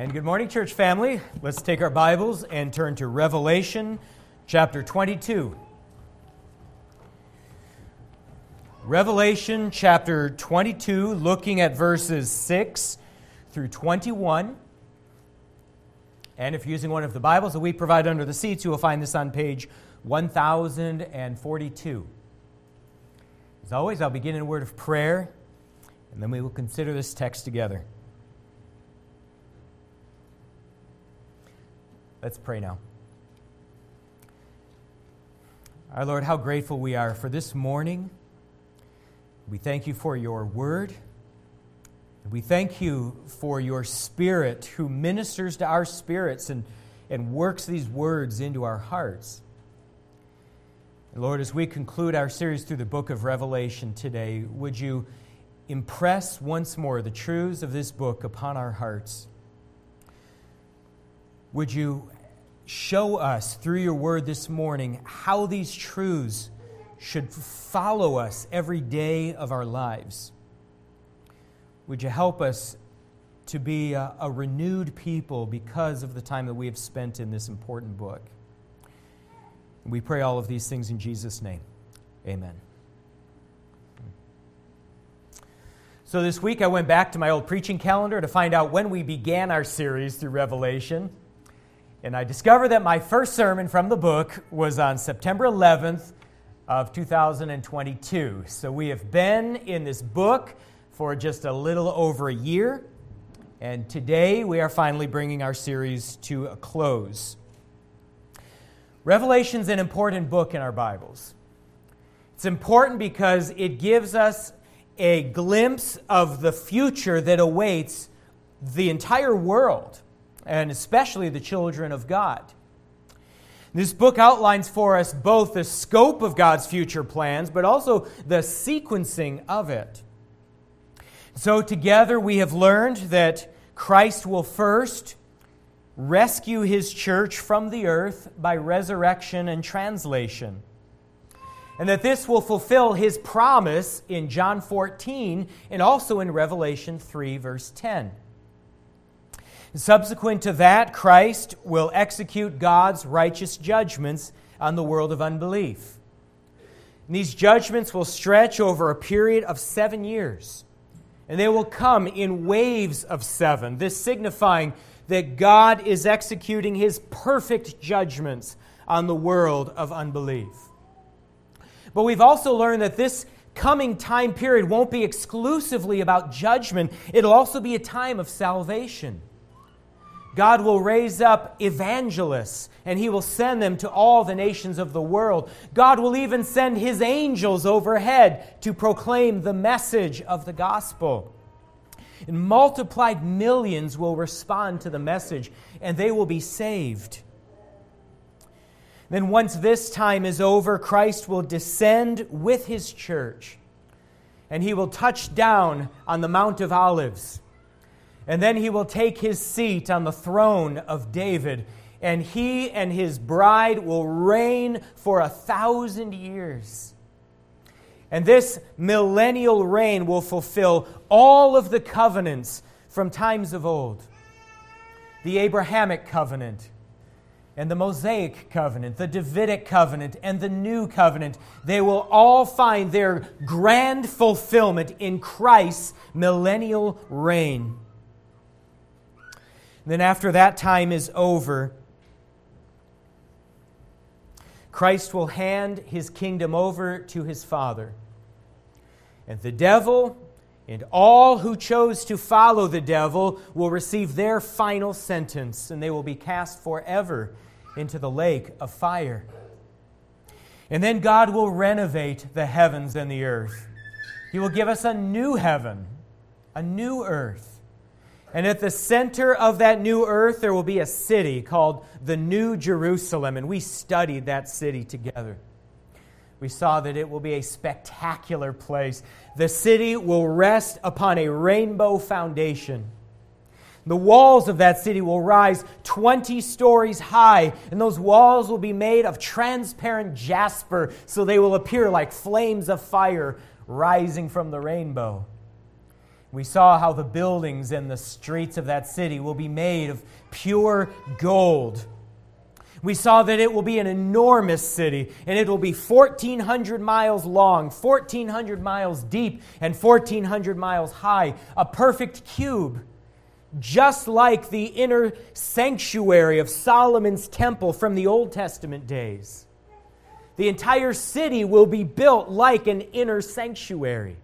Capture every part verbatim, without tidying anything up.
And good morning, church family. Let's take our Bibles and turn to Revelation chapter twenty-two. Revelation chapter twenty-two, looking at verses six through twenty-one. And if you're using one of the Bibles that we provide under the seats, you will find this on page one thousand forty-two. As always, I'll begin in a word of prayer, and then we will consider this text together. Let's pray now. Our Lord, how grateful we are for this morning. We thank you for your word. We thank you for your Spirit who ministers to our spirits and, and works these words into our hearts. And Lord, as we conclude our series through the book of Revelation today, would you impress once more the truths of this book upon our hearts? Would you show us through your word this morning how these truths should follow us every day of our lives? Would you help us to be a, a renewed people because of the time that we have spent in this important book? We pray all of these things in Jesus' name. Amen. So this week I went back to my old preaching calendar to find out when we began our series through Revelation. And I discovered that my first sermon from the book was on September eleventh of two thousand twenty-two. So we have been in this book for just a little over a year, and today we are finally bringing our series to a close. Revelation's an important book in our Bibles. It's important because it gives us a glimpse of the future that awaits the entire world, and especially the children of God. This book outlines for us both the scope of God's future plans, but also the sequencing of it. So together we have learned that Christ will first rescue His church from the earth by resurrection and translation, and that this will fulfill His promise in John fourteen and also in Revelation three, verse ten. Subsequent to that, Christ will execute God's righteous judgments on the world of unbelief. And these judgments will stretch over a period of seven years, and they will come in waves of seven, this signifying that God is executing His perfect judgments on the world of unbelief. But we've also learned that this coming time period won't be exclusively about judgment. It'll also be a time of salvation. God will raise up evangelists, and He will send them to all the nations of the world. God will even send His angels overhead to proclaim the message of the gospel. And multiplied millions will respond to the message, and they will be saved. Then once this time is over, Christ will descend with His church, and He will touch down on the Mount of Olives. And then He will take His seat on the throne of David, and He and His bride will reign for a thousand years. And this millennial reign will fulfill all of the covenants from times of old. The Abrahamic covenant, and the Mosaic covenant, the Davidic covenant, and the New covenant. They will all find their grand fulfillment in Christ's millennial reign. Then after that time is over, Christ will hand His kingdom over to His Father. And the devil and all who chose to follow the devil will receive their final sentence, and they will be cast forever into the lake of fire. And then God will renovate the heavens and the earth. He will give us a new heaven, a new earth. And at the center of that new earth, there will be a city called the New Jerusalem. And we studied that city together. We saw that it will be a spectacular place. The city will rest upon a rainbow foundation. The walls of that city will rise twenty stories high. And those walls will be made of transparent jasper, so they will appear like flames of fire rising from the rainbow. We saw how the buildings and the streets of that city will be made of pure gold. We saw that it will be an enormous city, and it will be fourteen hundred miles long, fourteen hundred miles deep, and fourteen hundred miles high, a perfect cube, just like the inner sanctuary of Solomon's temple from the Old Testament days. The entire city will be built like an inner sanctuary.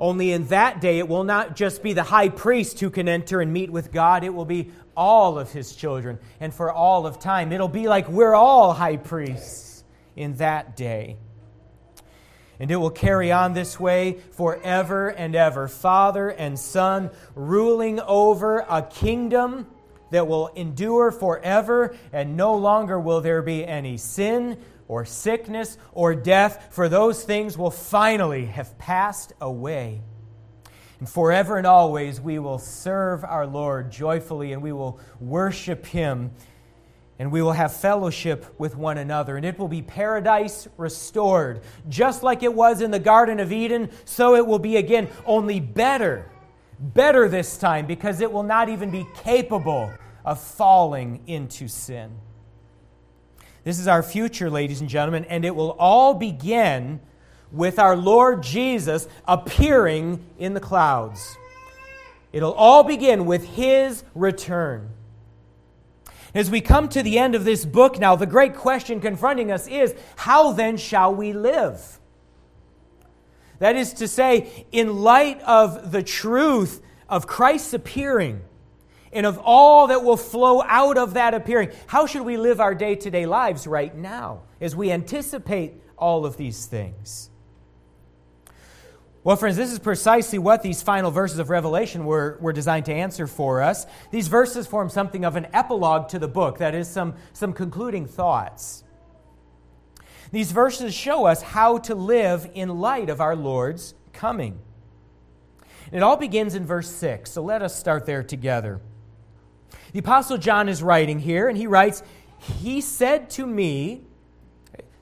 Only in that day, it will not just be the high priest who can enter and meet with God. It will be all of his children and for all of time. It'll be like we're all high priests in that day. And it will carry on this way forever and ever. Father and Son ruling over a kingdom that will endure forever, and no longer will there be any sin or sickness, or death, for those things will finally have passed away. And forever and always we will serve our Lord joyfully, and we will worship Him, and we will have fellowship with one another, and it will be paradise restored. Just like it was in the Garden of Eden, so it will be again, only better, better this time, because it will not even be capable of falling into sin. This is our future, ladies and gentlemen, and it will all begin with our Lord Jesus appearing in the clouds. It'll all begin with His return. As we come to the end of this book now, the great question confronting us is, how then shall we live? That is to say, in light of the truth of Christ's appearing, and of all that will flow out of that appearing, how should we live our day-to-day lives right now as we anticipate all of these things? Well, friends, this is precisely what these final verses of Revelation were, were designed to answer for us. These verses form something of an epilogue to the book, that is, some, some concluding thoughts. These verses show us how to live in light of our Lord's coming. And it all begins in verse six, so let us start there together. The Apostle John is writing here, and he writes, "He said to me,"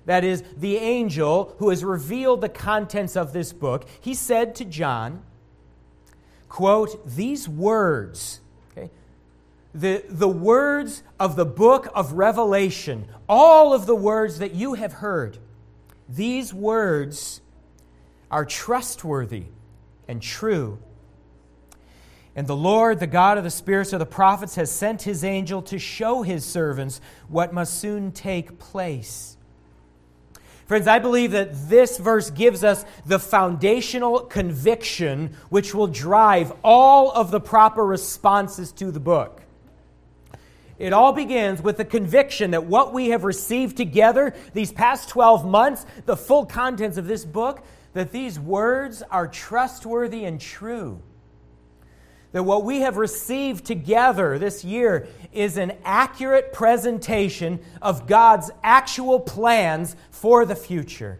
that is, the angel who has revealed the contents of this book, he said to John, quote, "These words," okay, the, the words of the book of Revelation, all of the words that you have heard, these words are trustworthy and true. And the Lord, the God of the spirits of the prophets, has sent His angel to show His servants what must soon take place." Friends, I believe that this verse gives us the foundational conviction which will drive all of the proper responses to the book. It all begins with the conviction that what we have received together these past twelve months, the full contents of this book, that these words are trustworthy and true. That what we have received together this year is an accurate presentation of God's actual plans for the future.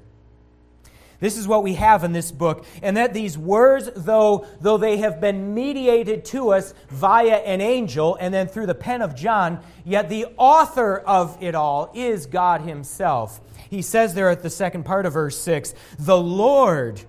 This is what we have in this book, and that these words, though, though they have been mediated to us via an angel and then through the pen of John, yet the author of it all is God Himself. He says there at the second part of verse six, "The Lord,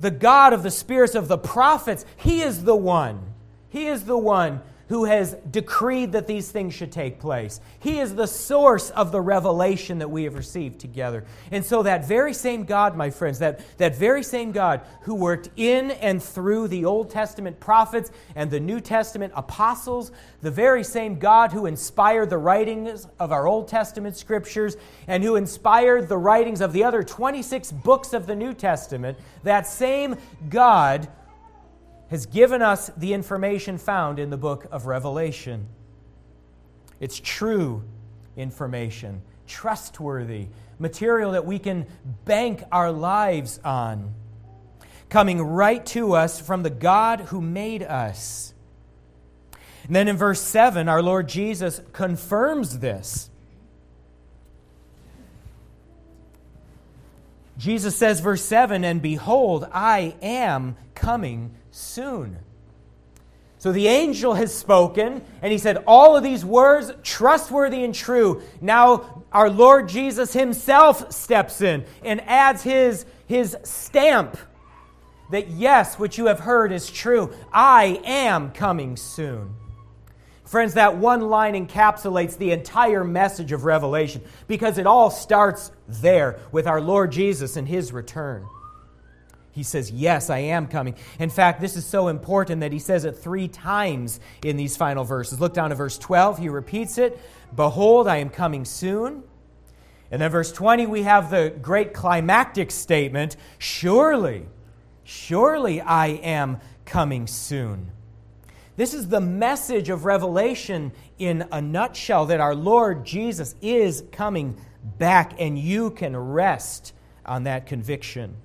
the God of the spirits of the prophets," He is the one. He is the one who has decreed that these things should take place. He is the source of the revelation that we have received together. And so that very same God, my friends, that, that very same God who worked in and through the Old Testament prophets and the New Testament apostles, the very same God who inspired the writings of our Old Testament scriptures and who inspired the writings of the other twenty-six books of the New Testament, that same God has given us the information found in the book of Revelation. It's true information, trustworthy, material that we can bank our lives on, coming right to us from the God who made us. And then in verse seven, our Lord Jesus confirms this. Jesus says, verse seven, "And behold, I am coming soon." So the angel has spoken, and he said, all of these words, trustworthy and true. Now our Lord Jesus Himself steps in and adds His, his stamp that yes, what you have heard is true. I am coming soon. Friends, that one line encapsulates the entire message of Revelation because it all starts there with our Lord Jesus and His return. He says, yes, I am coming. In fact, this is so important that he says it three times in these final verses. Look down to verse twelve. He repeats it. Behold, I am coming soon. And then verse twenty, we have the great climactic statement. Surely, surely I am coming soon. This is the message of Revelation in a nutshell, that our Lord Jesus is coming back, and you can rest on that conviction.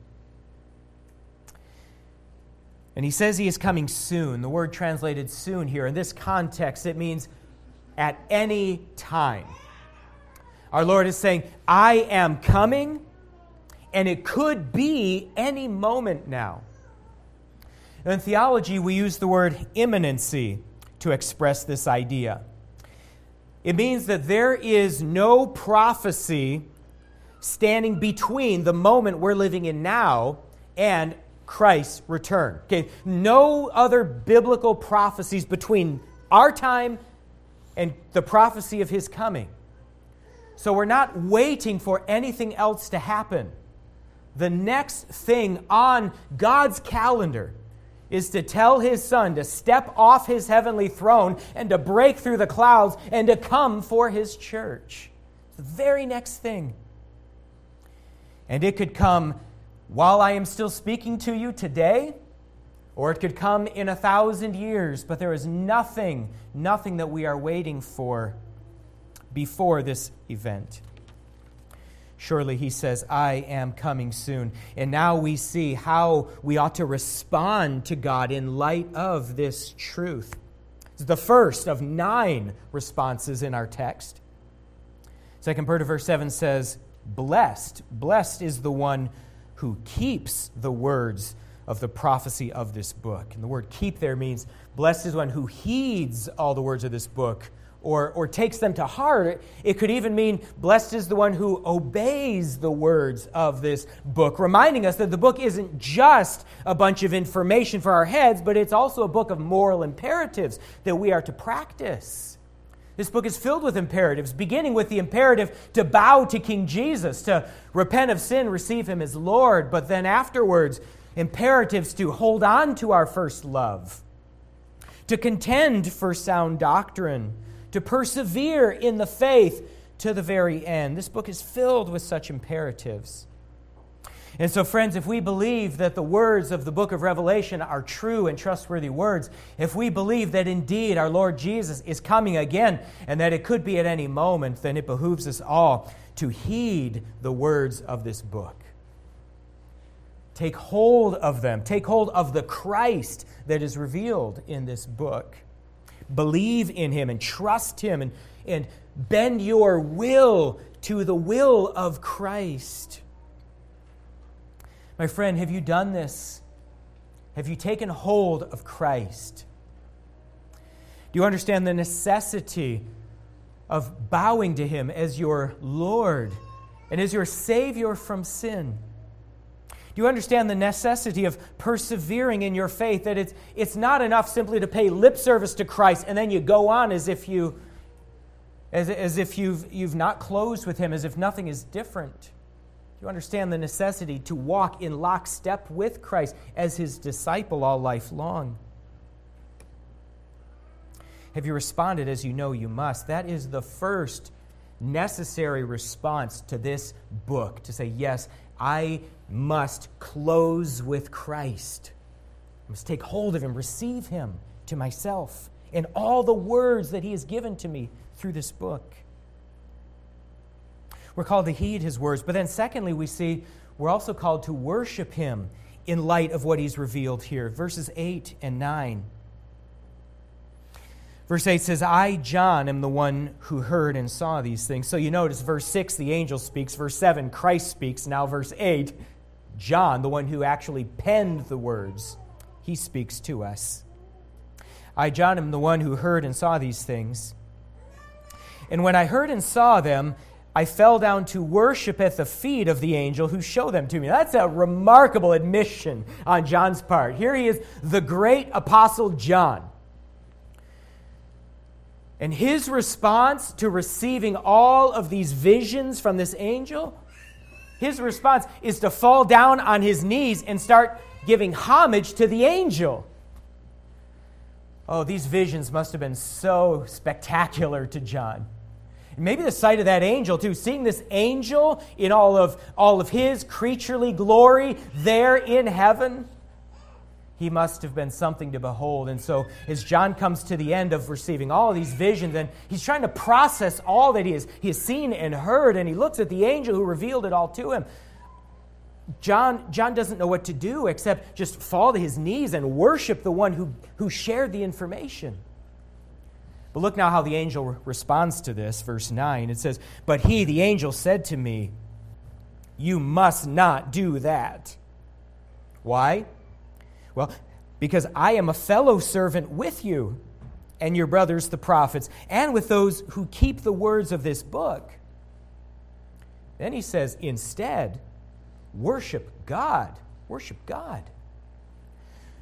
And he says he is coming soon. The word translated soon here, in this context, it means at any time. Our Lord is saying, I am coming, and it could be any moment now. In theology, we use the word imminency to express this idea. It means that there is no prophecy standing between the moment we're living in now and Christ's return. Okay, no other biblical prophecies between our time and the prophecy of His coming. So we're not waiting for anything else to happen. The next thing on God's calendar is to tell His Son to step off His heavenly throne and to break through the clouds and to come for His church. It's the very next thing. And it could come while I am still speaking to you today, or it could come in a thousand years, but there is nothing, nothing that we are waiting for before this event. Surely, He says, I am coming soon. And now we see how we ought to respond to God in light of this truth. It's the first of nine responses in our text. Second part of verse seven says, blessed, blessed is the one who keeps the words of the prophecy of this book. And the word keep there means blessed is one who heeds all the words of this book or, or takes them to heart. It could even mean blessed is the one who obeys the words of this book, reminding us that the book isn't just a bunch of information for our heads, but it's also a book of moral imperatives that we are to practice. This book is filled with imperatives, beginning with the imperative to bow to King Jesus, to repent of sin, receive Him as Lord, but then afterwards, imperatives to hold on to our first love, to contend for sound doctrine, to persevere in the faith to the very end. This book is filled with such imperatives. And so, friends, if we believe that the words of the book of Revelation are true and trustworthy words, if we believe that indeed our Lord Jesus is coming again and that it could be at any moment, then it behooves us all to heed the words of this book. Take hold of them. Take hold of the Christ that is revealed in this book. Believe in Him and trust Him and, and bend your will to the will of Christ. My friend, have you done this? Have you taken hold of Christ? Do you understand the necessity of bowing to Him as your Lord and as your Savior from sin? Do you understand the necessity of persevering in your faith, that it's, it's not enough simply to pay lip service to Christ and then you go on as if, you, as, as if you've, you've not closed with Him, as if nothing is different? You understand the necessity to walk in lockstep with Christ as His disciple all life long. Have you responded as you know you must? That is the first necessary response to this book, to say, yes, I must close with Christ. I must take hold of Him, receive Him to myself, and all the words that He has given to me through this book. We're called to heed His words. But then secondly, we see we're also called to worship Him in light of what He's revealed here. Verses eight and nine. Verse eight says, I, John, am the one who heard and saw these things. So you notice verse six, the angel speaks. Verse seven, Christ speaks. Now verse eight, John, the one who actually penned the words, he speaks to us. I, John, am the one who heard and saw these things. And when I heard and saw them, I fell down to worship at the feet of the angel who showed them to me. That's a remarkable admission on John's part. Here he is, the great apostle John. And his response to receiving all of these visions from this angel, his response is to fall down on his knees and start giving homage to the angel. Oh, these visions must have been so spectacular to John. Maybe the sight of that angel, too. Seeing this angel in all of, all of his creaturely glory there in heaven, he must have been something to behold. And so as John comes to the end of receiving all of these visions, and he's trying to process all that he has, he has seen and heard, and he looks at the angel who revealed it all to him. John, John doesn't know what to do except just fall to his knees and worship the one who, who shared the information. But look now how the angel responds to this, verse nine. It says, "But he, the angel, said to me, 'You must not do that.'" Why? Well, because I am a fellow servant with you and your brothers, the prophets, and with those who keep the words of this book. Then he says, "Instead, worship God." Worship God.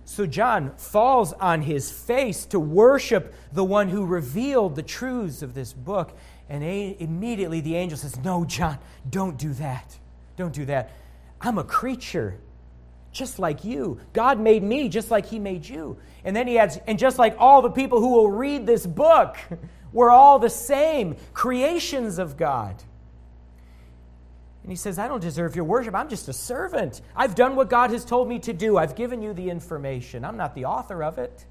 So John falls on his face to worship the one who revealed the truths of this book. And a- immediately the angel says, "No, John, don't do that. Don't do that. I'm a creature, just like you. God made me just like he made you." And then he adds, "And just like all the people who will read this book, we're all the same, creations of God." And he says, "I don't deserve your worship. I'm just a servant. I've done what God has told me to do. I've given you the information. I'm not the author of it.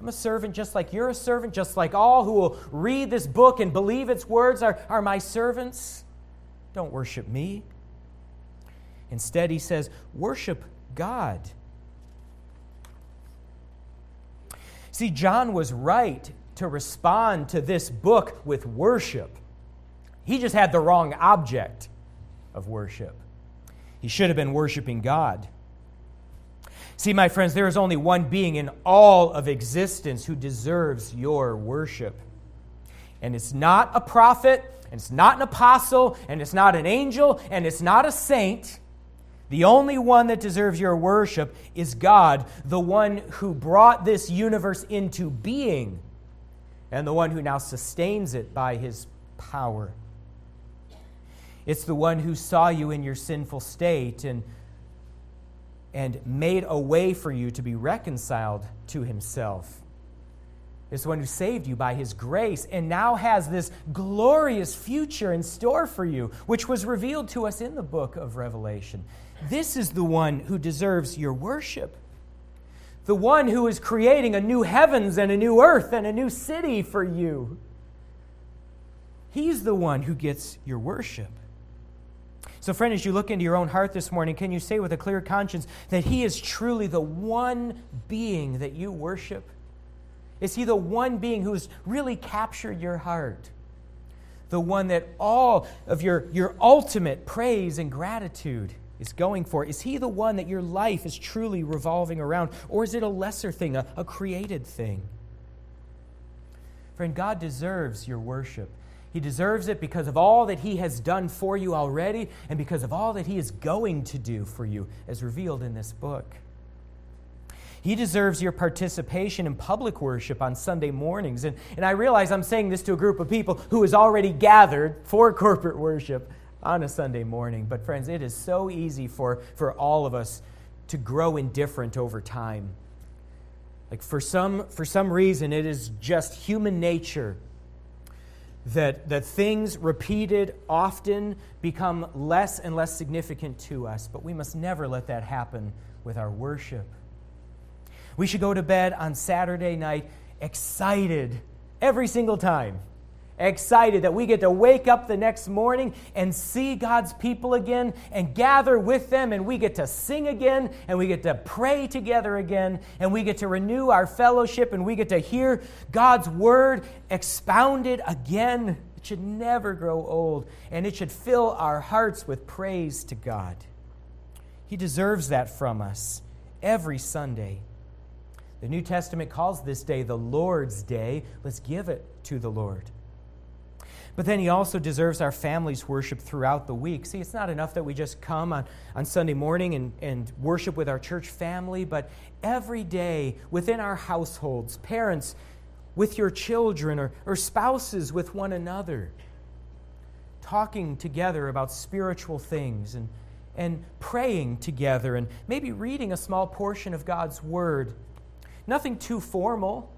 I'm a servant just like you're a servant, just like all who will read this book and believe its words are, are my servants. Don't worship me." Instead, he says, "Worship God." See, John was right to respond to this book with worship. He just had the wrong object of worship. He should have been worshiping God. See, my friends, there is only one being in all of existence who deserves your worship. And it's not a prophet, and it's not an apostle, and it's not an angel, and it's not a saint. The only one that deserves your worship is God, the one who brought this universe into being, and the one who now sustains it by his power. It's the one who saw you in your sinful state and, and made a way for you to be reconciled to himself. It's the one who saved you by his grace and now has this glorious future in store for you, which was revealed to us in the book of Revelation. This is the one who deserves your worship. The one who is creating a new heavens and a new earth and a new city for you. He's the one who gets your worship. So, friend, as you look into your own heart this morning, can you say with a clear conscience that he is truly the one being that you worship? Is he the one being who's really captured your heart? The one that all of your, your ultimate praise and gratitude is going for? Is he the one that your life is truly revolving around? Or is it a lesser thing, a, a created thing? Friend, God deserves your worship. He deserves it because of all that he has done for you already and because of all that he is going to do for you as revealed in this book. He deserves your participation in public worship on Sunday mornings. And, and I realize I'm saying this to a group of people who is already gathered for corporate worship on a Sunday morning. But friends, it is so easy for, for all of us to grow indifferent over time. Like for some, for some reason, it is just human nature That, that things repeated often become less and less significant to us, but we must never let that happen with our worship. We should go to bed on Saturday night excited every single time, excited that we get to wake up the next morning and see God's people again and gather with them, and we get to sing again, and we get to pray together again, and we get to renew our fellowship, and we get to hear God's word expounded again. It should never grow old, and it should fill our hearts with praise to God. He deserves that from us every Sunday. The New Testament calls this day the Lord's Day. Let's give it to the Lord. But then he also deserves our family's worship throughout the week. See, it's not enough that we just come on, on Sunday morning and, and worship with our church family, but every day within our households, parents with your children or, or spouses with one another, talking together about spiritual things and, and praying together and maybe reading a small portion of God's Word. Nothing too formal,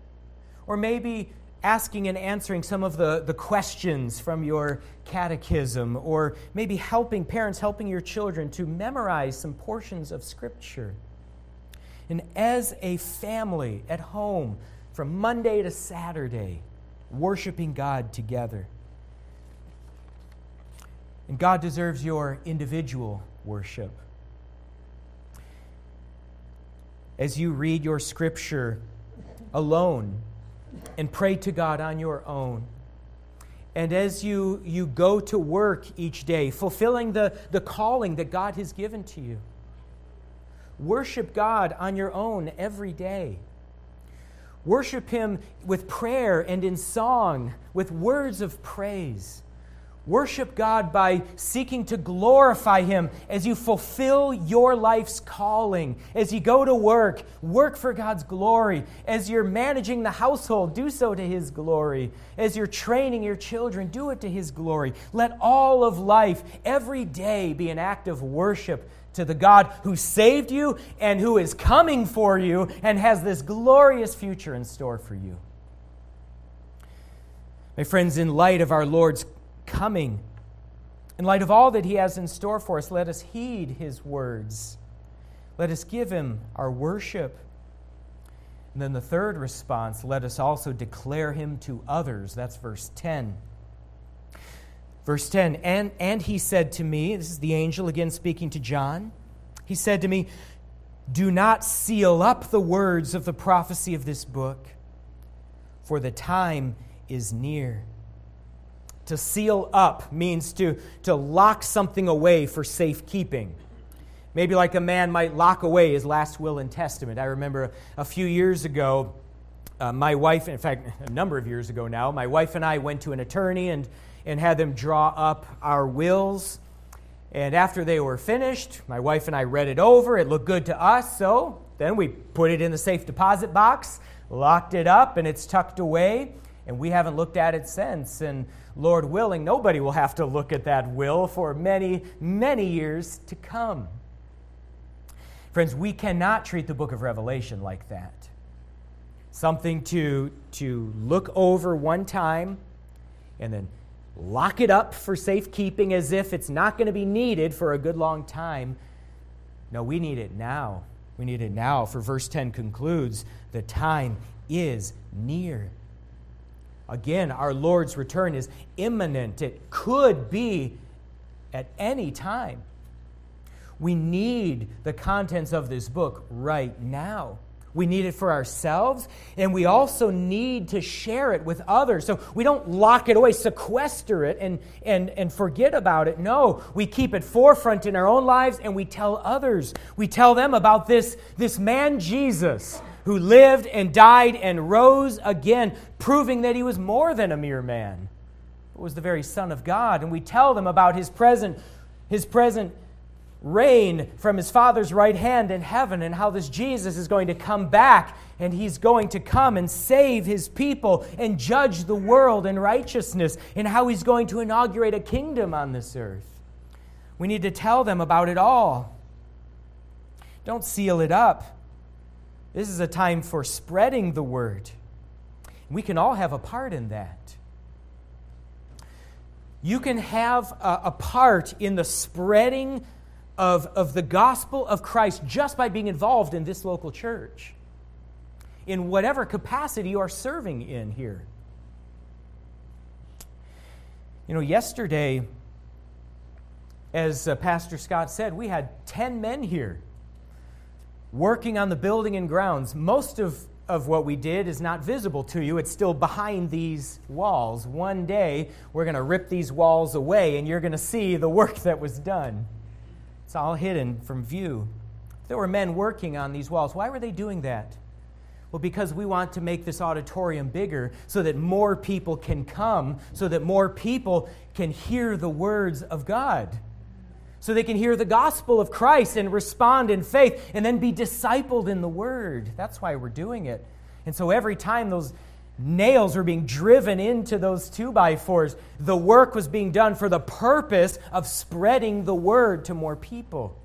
or maybe asking and answering some of the, the questions from your catechism, or maybe helping parents, helping your children to memorize some portions of Scripture. And as a family at home, from Monday to Saturday, worshiping God together. And God deserves your individual worship. As you read your Scripture alone, and pray to God on your own. And as you, you go to work each day, fulfilling the, the calling that God has given to you, worship God on your own every day. Worship Him with prayer and in song, with words of praise. Worship God by seeking to glorify Him as you fulfill your life's calling. As you go to work, work for God's glory. As you're managing the household, do so to His glory. As you're training your children, do it to His glory. Let all of life, every day, be an act of worship to the God who saved you and who is coming for you and has this glorious future in store for you. My friends, in light of our Lord's coming, in light of all that He has in store for us, let us heed His words. Let us give Him our worship. And then the third response, let us also declare Him to others. That's verse ten. Verse ten, and, and He said to me, this is the angel again speaking to John, He said to me, do not seal up the words of the prophecy of this book, for the time is near. To seal up means to, to lock something away for safekeeping. Maybe like a man might lock away his last will and testament. I remember a few years ago, uh, my wife, in fact, a number of years ago now, my wife and I went to an attorney and, and had them draw up our wills. And after they were finished, my wife and I read it over. It looked good to us, so then we put it in the safe deposit box, locked it up, and it's tucked away. And we haven't looked at it since. And Lord willing, nobody will have to look at that will for many, many years to come. Friends, we cannot treat the book of Revelation like that. Something to, to look over one time and then lock it up for safekeeping as if it's not going to be needed for a good long time. No, we need it now. We need it now. For verse ten concludes, the time is near. Again, our Lord's return is imminent. It could be at any time. We need the contents of this book right now. We need it for ourselves, and we also need to share it with others. So we don't lock it away, sequester it, and, and, and forget about it. No, we keep it forefront in our own lives, and we tell others. We tell them about this, this man Jesus, who lived and died and rose again, proving that He was more than a mere man, but was the very Son of God. And we tell them about His present, His present reign from His Father's right hand in heaven, and how this Jesus is going to come back, and He's going to come and save His people and judge the world in righteousness, and how He's going to inaugurate a kingdom on this earth. We need to tell them about it all. Don't seal it up. This is a time for spreading the word. We can all have a part in that. You can have a, a part in the spreading of, of the gospel of Christ just by being involved in this local church, in whatever capacity you are serving in here. You know, yesterday, as uh, Pastor Scott said, we had ten men here working on the building and grounds. Most of, of what we did is not visible to you. It's still behind these walls. One day, we're going to rip these walls away, and you're going to see the work that was done. It's all hidden from view. There were men working on these walls. Why were they doing that? Well, because we want to make this auditorium bigger so that more people can come, so that more people can hear the words of God, so they can hear the gospel of Christ and respond in faith and then be discipled in the word. That's why we're doing it. And so every time those nails were being driven into those two-by-fours, the work was being done for the purpose of spreading the word to more people.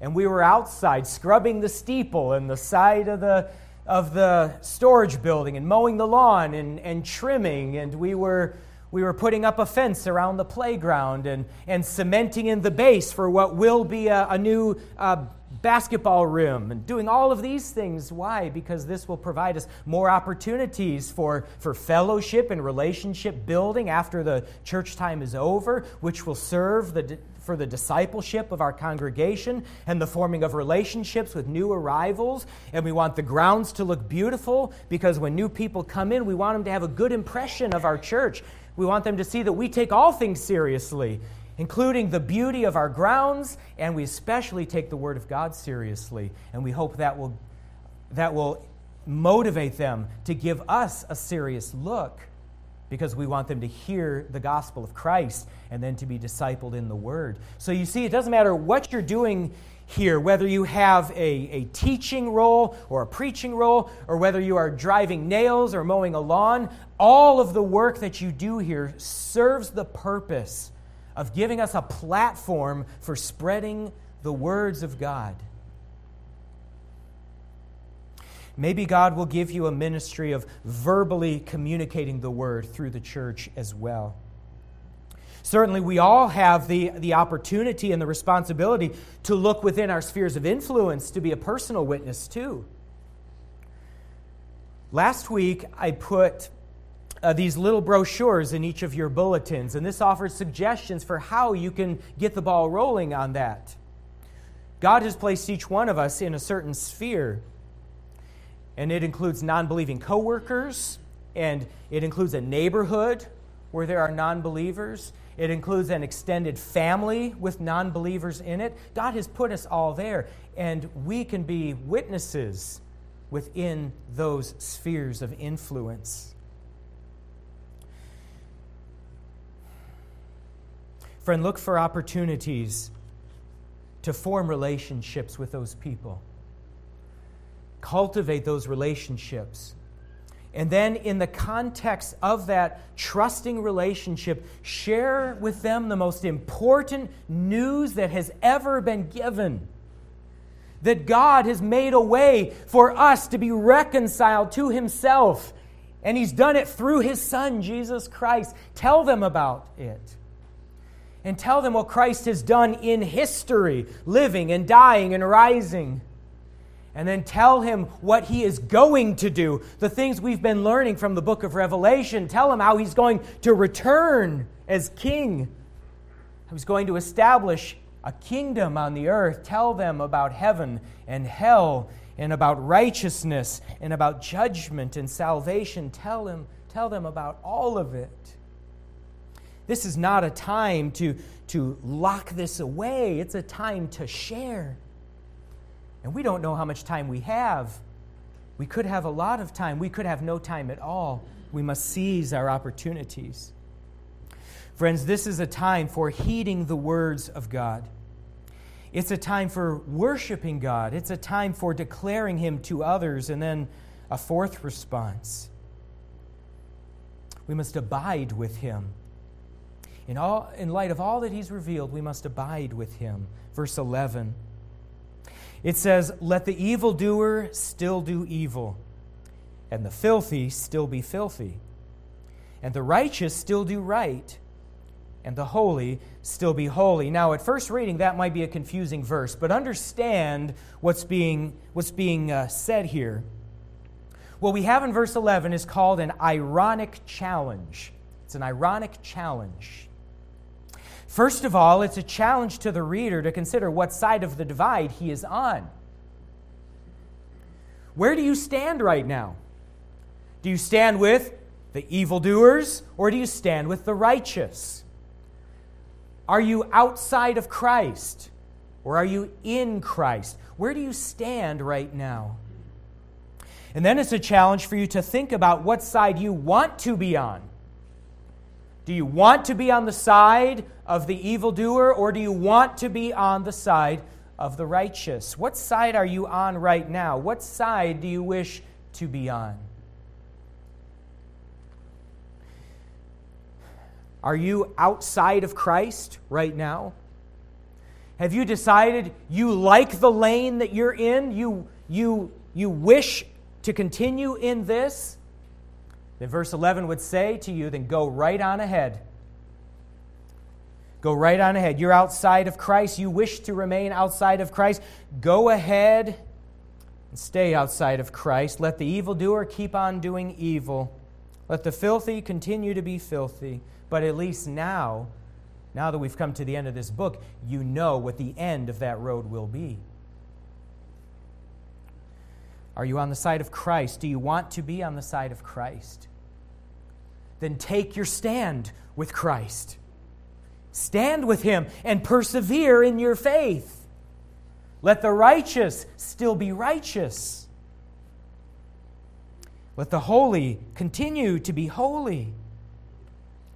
And we were outside scrubbing the steeple and the side of the of the storage building and mowing the lawn and, and trimming. And we were we were putting up a fence around the playground and, and cementing in the base for what will be a, a new uh, basketball room and doing all of these things. Why? Because this will provide us more opportunities for, for fellowship and relationship building after the church time is over, which will serve the for the discipleship of our congregation and the forming of relationships with new arrivals. And we want the grounds to look beautiful because when new people come in, we want them to have a good impression of our church. We want them to see that we take all things seriously, including the beauty of our grounds, and we especially take the Word of God seriously. And we hope that will, that will motivate them to give us a serious look, because we want them to hear the gospel of Christ and then to be discipled in the Word. So you see, it doesn't matter what you're doing here, whether you have a, a teaching role or a preaching role, or whether you are driving nails or mowing a lawn, all of the work that you do here serves the purpose of giving us a platform for spreading the words of God. Maybe God will give you a ministry of verbally communicating the word through the church as well. Certainly, we all have the, the opportunity and the responsibility to look within our spheres of influence to be a personal witness too. Last week, I put Uh, these little brochures in each of your bulletins, and this offers suggestions for how you can get the ball rolling on that. God has placed each one of us in a certain sphere, and it includes non-believing coworkers, and it includes a neighborhood where there are non-believers. It includes an extended family with non-believers in it. God has put us all there, and we can be witnesses within those spheres of influence. Friend, look for opportunities to form relationships with those people. Cultivate those relationships. And then in the context of that trusting relationship, share with them the most important news that has ever been given. That God has made a way for us to be reconciled to Himself. And He's done it through His Son, Jesus Christ. Tell them about it. And tell them what Christ has done in history, living and dying and rising. And then tell him what he is going to do, the things we've been learning from the book of Revelation. Tell him how he's going to return as king. He's going to establish a kingdom on the earth. Tell them about heaven and hell and about righteousness and about judgment and salvation. Tell him, tell them about all of it. This is not a time to, to lock this away. It's a time to share. And we don't know how much time we have. We could have a lot of time. We could have no time at all. We must seize our opportunities. Friends, this is a time for heeding the words of God. It's a time for worshiping God. It's a time for declaring Him to others. And then a fourth response. We must abide with Him. In all, in light of all that He's revealed, we must abide with Him. Verse eleven, it says, "Let the evildoer still do evil, and the filthy still be filthy, and the righteous still do right, and the holy still be holy." Now, at first reading, that might be a confusing verse, but understand what's being, what's being uh, said here. What we have in verse eleven is called an ironic challenge. It's an ironic challenge. First of all, it's a challenge to the reader to consider what side of the divide he is on. Where do you stand right now? Do you stand with the evildoers or do you stand with the righteous? Are you outside of Christ or are you in Christ? Where do you stand right now? And then it's a challenge for you to think about what side you want to be on. Do you want to be on the side of the evildoer, or do you want to be on the side of the righteous? What side are you on right now? What side do you wish to be on? Are you outside of Christ right now? Have you decided you like the lane that you're in? You, you, you wish to continue in this? Then verse eleven would say to you, then go right on ahead. Go right on ahead. You're outside of Christ. You wish to remain outside of Christ. Go ahead and stay outside of Christ. Let the evildoer keep on doing evil. Let the filthy continue to be filthy. But at least now, now that we've come to the end of this book, you know what the end of that road will be. Are you on the side of Christ? Do you want to be on the side of Christ? Then take your stand with Christ. Stand with Him and persevere in your faith. Let the righteous still be righteous. Let the holy continue to be holy.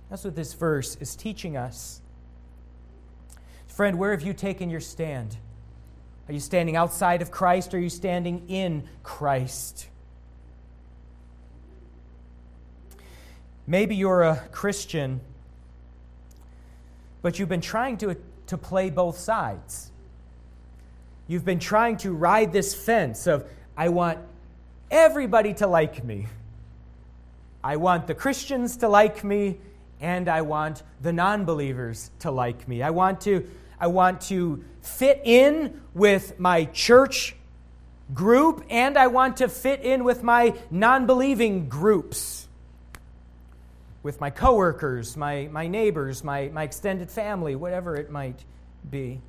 That's what this verse is teaching us. Friend, where have you taken your stand? Are you standing outside of Christ, or are you standing in Christ? Maybe you're a Christian, but you've been trying to, to play both sides. You've been trying to ride this fence of, I want everybody to like me. I want the Christians to like me, and I want the non-believers to like me. I want to... I want to fit in with my church group, and I want to fit in with my non-believing groups, with my coworkers, my, my neighbors, my, my extended family, whatever it might be.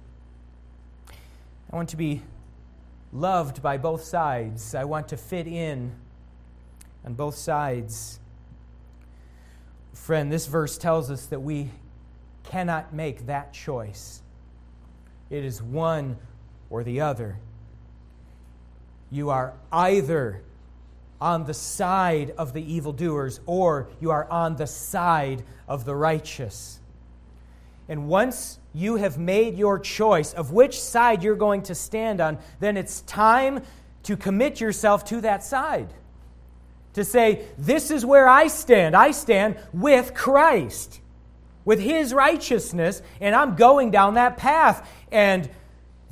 I want to be loved by both sides. I want to fit in on both sides. Friend, this verse tells us that we cannot make that choice. It is one or the other. You are either on the side of the evildoers, or you are on the side of the righteous. And once you have made your choice of which side you're going to stand on, then it's time to commit yourself to that side. To say, this is where I stand. I stand with Christ, with His righteousness, and I'm going down that path. And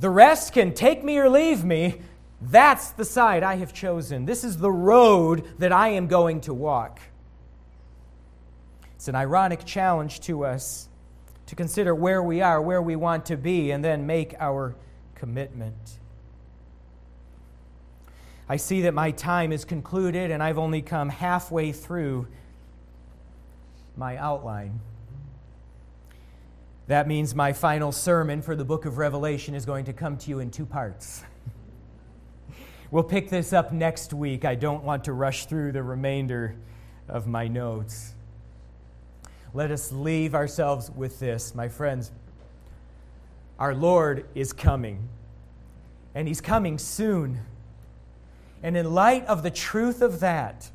the rest can take me or leave me. That's the side I have chosen. This is the road that I am going to walk. It's an ironic challenge to us to consider where we are, where we want to be, and then make our commitment. I see that my time is concluded, and I've only come halfway through my outline. That means my final sermon for the book of Revelation is going to come to you in two parts. We'll pick this up next week. I don't want to rush through the remainder of my notes. Let us leave ourselves with this, my friends. Our Lord is coming, and He's coming soon. And in light of the truth of that,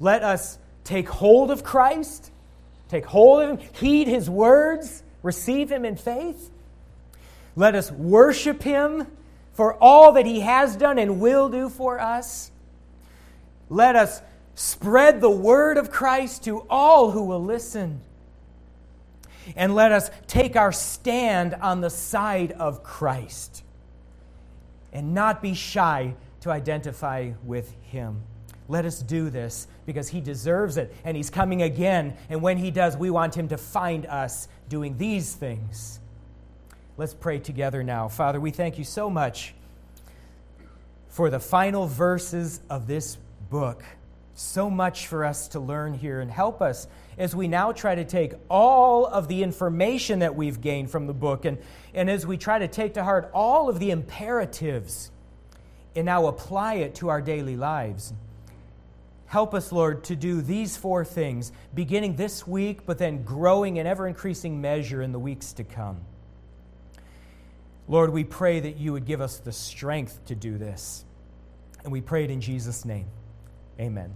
let us take hold of Christ. Take hold of Him, heed His words, receive Him in faith. Let us worship Him for all that He has done and will do for us. Let us spread the word of Christ to all who will listen. And let us take our stand on the side of Christ and not be shy to identify with Him. Let us do this because He deserves it, and He's coming again. And when He does, we want Him to find us doing these things. Let's pray together now. Father, we thank You so much for the final verses of this book. So much for us to learn here, and help us as we now try to take all of the information that we've gained from the book, and, and as we try to take to heart all of the imperatives and now apply it to our daily lives. Help us, Lord, to do these four things, beginning this week, but then growing in ever-increasing measure in the weeks to come. Lord, we pray that You would give us the strength to do this. And we pray it in Jesus' name. Amen.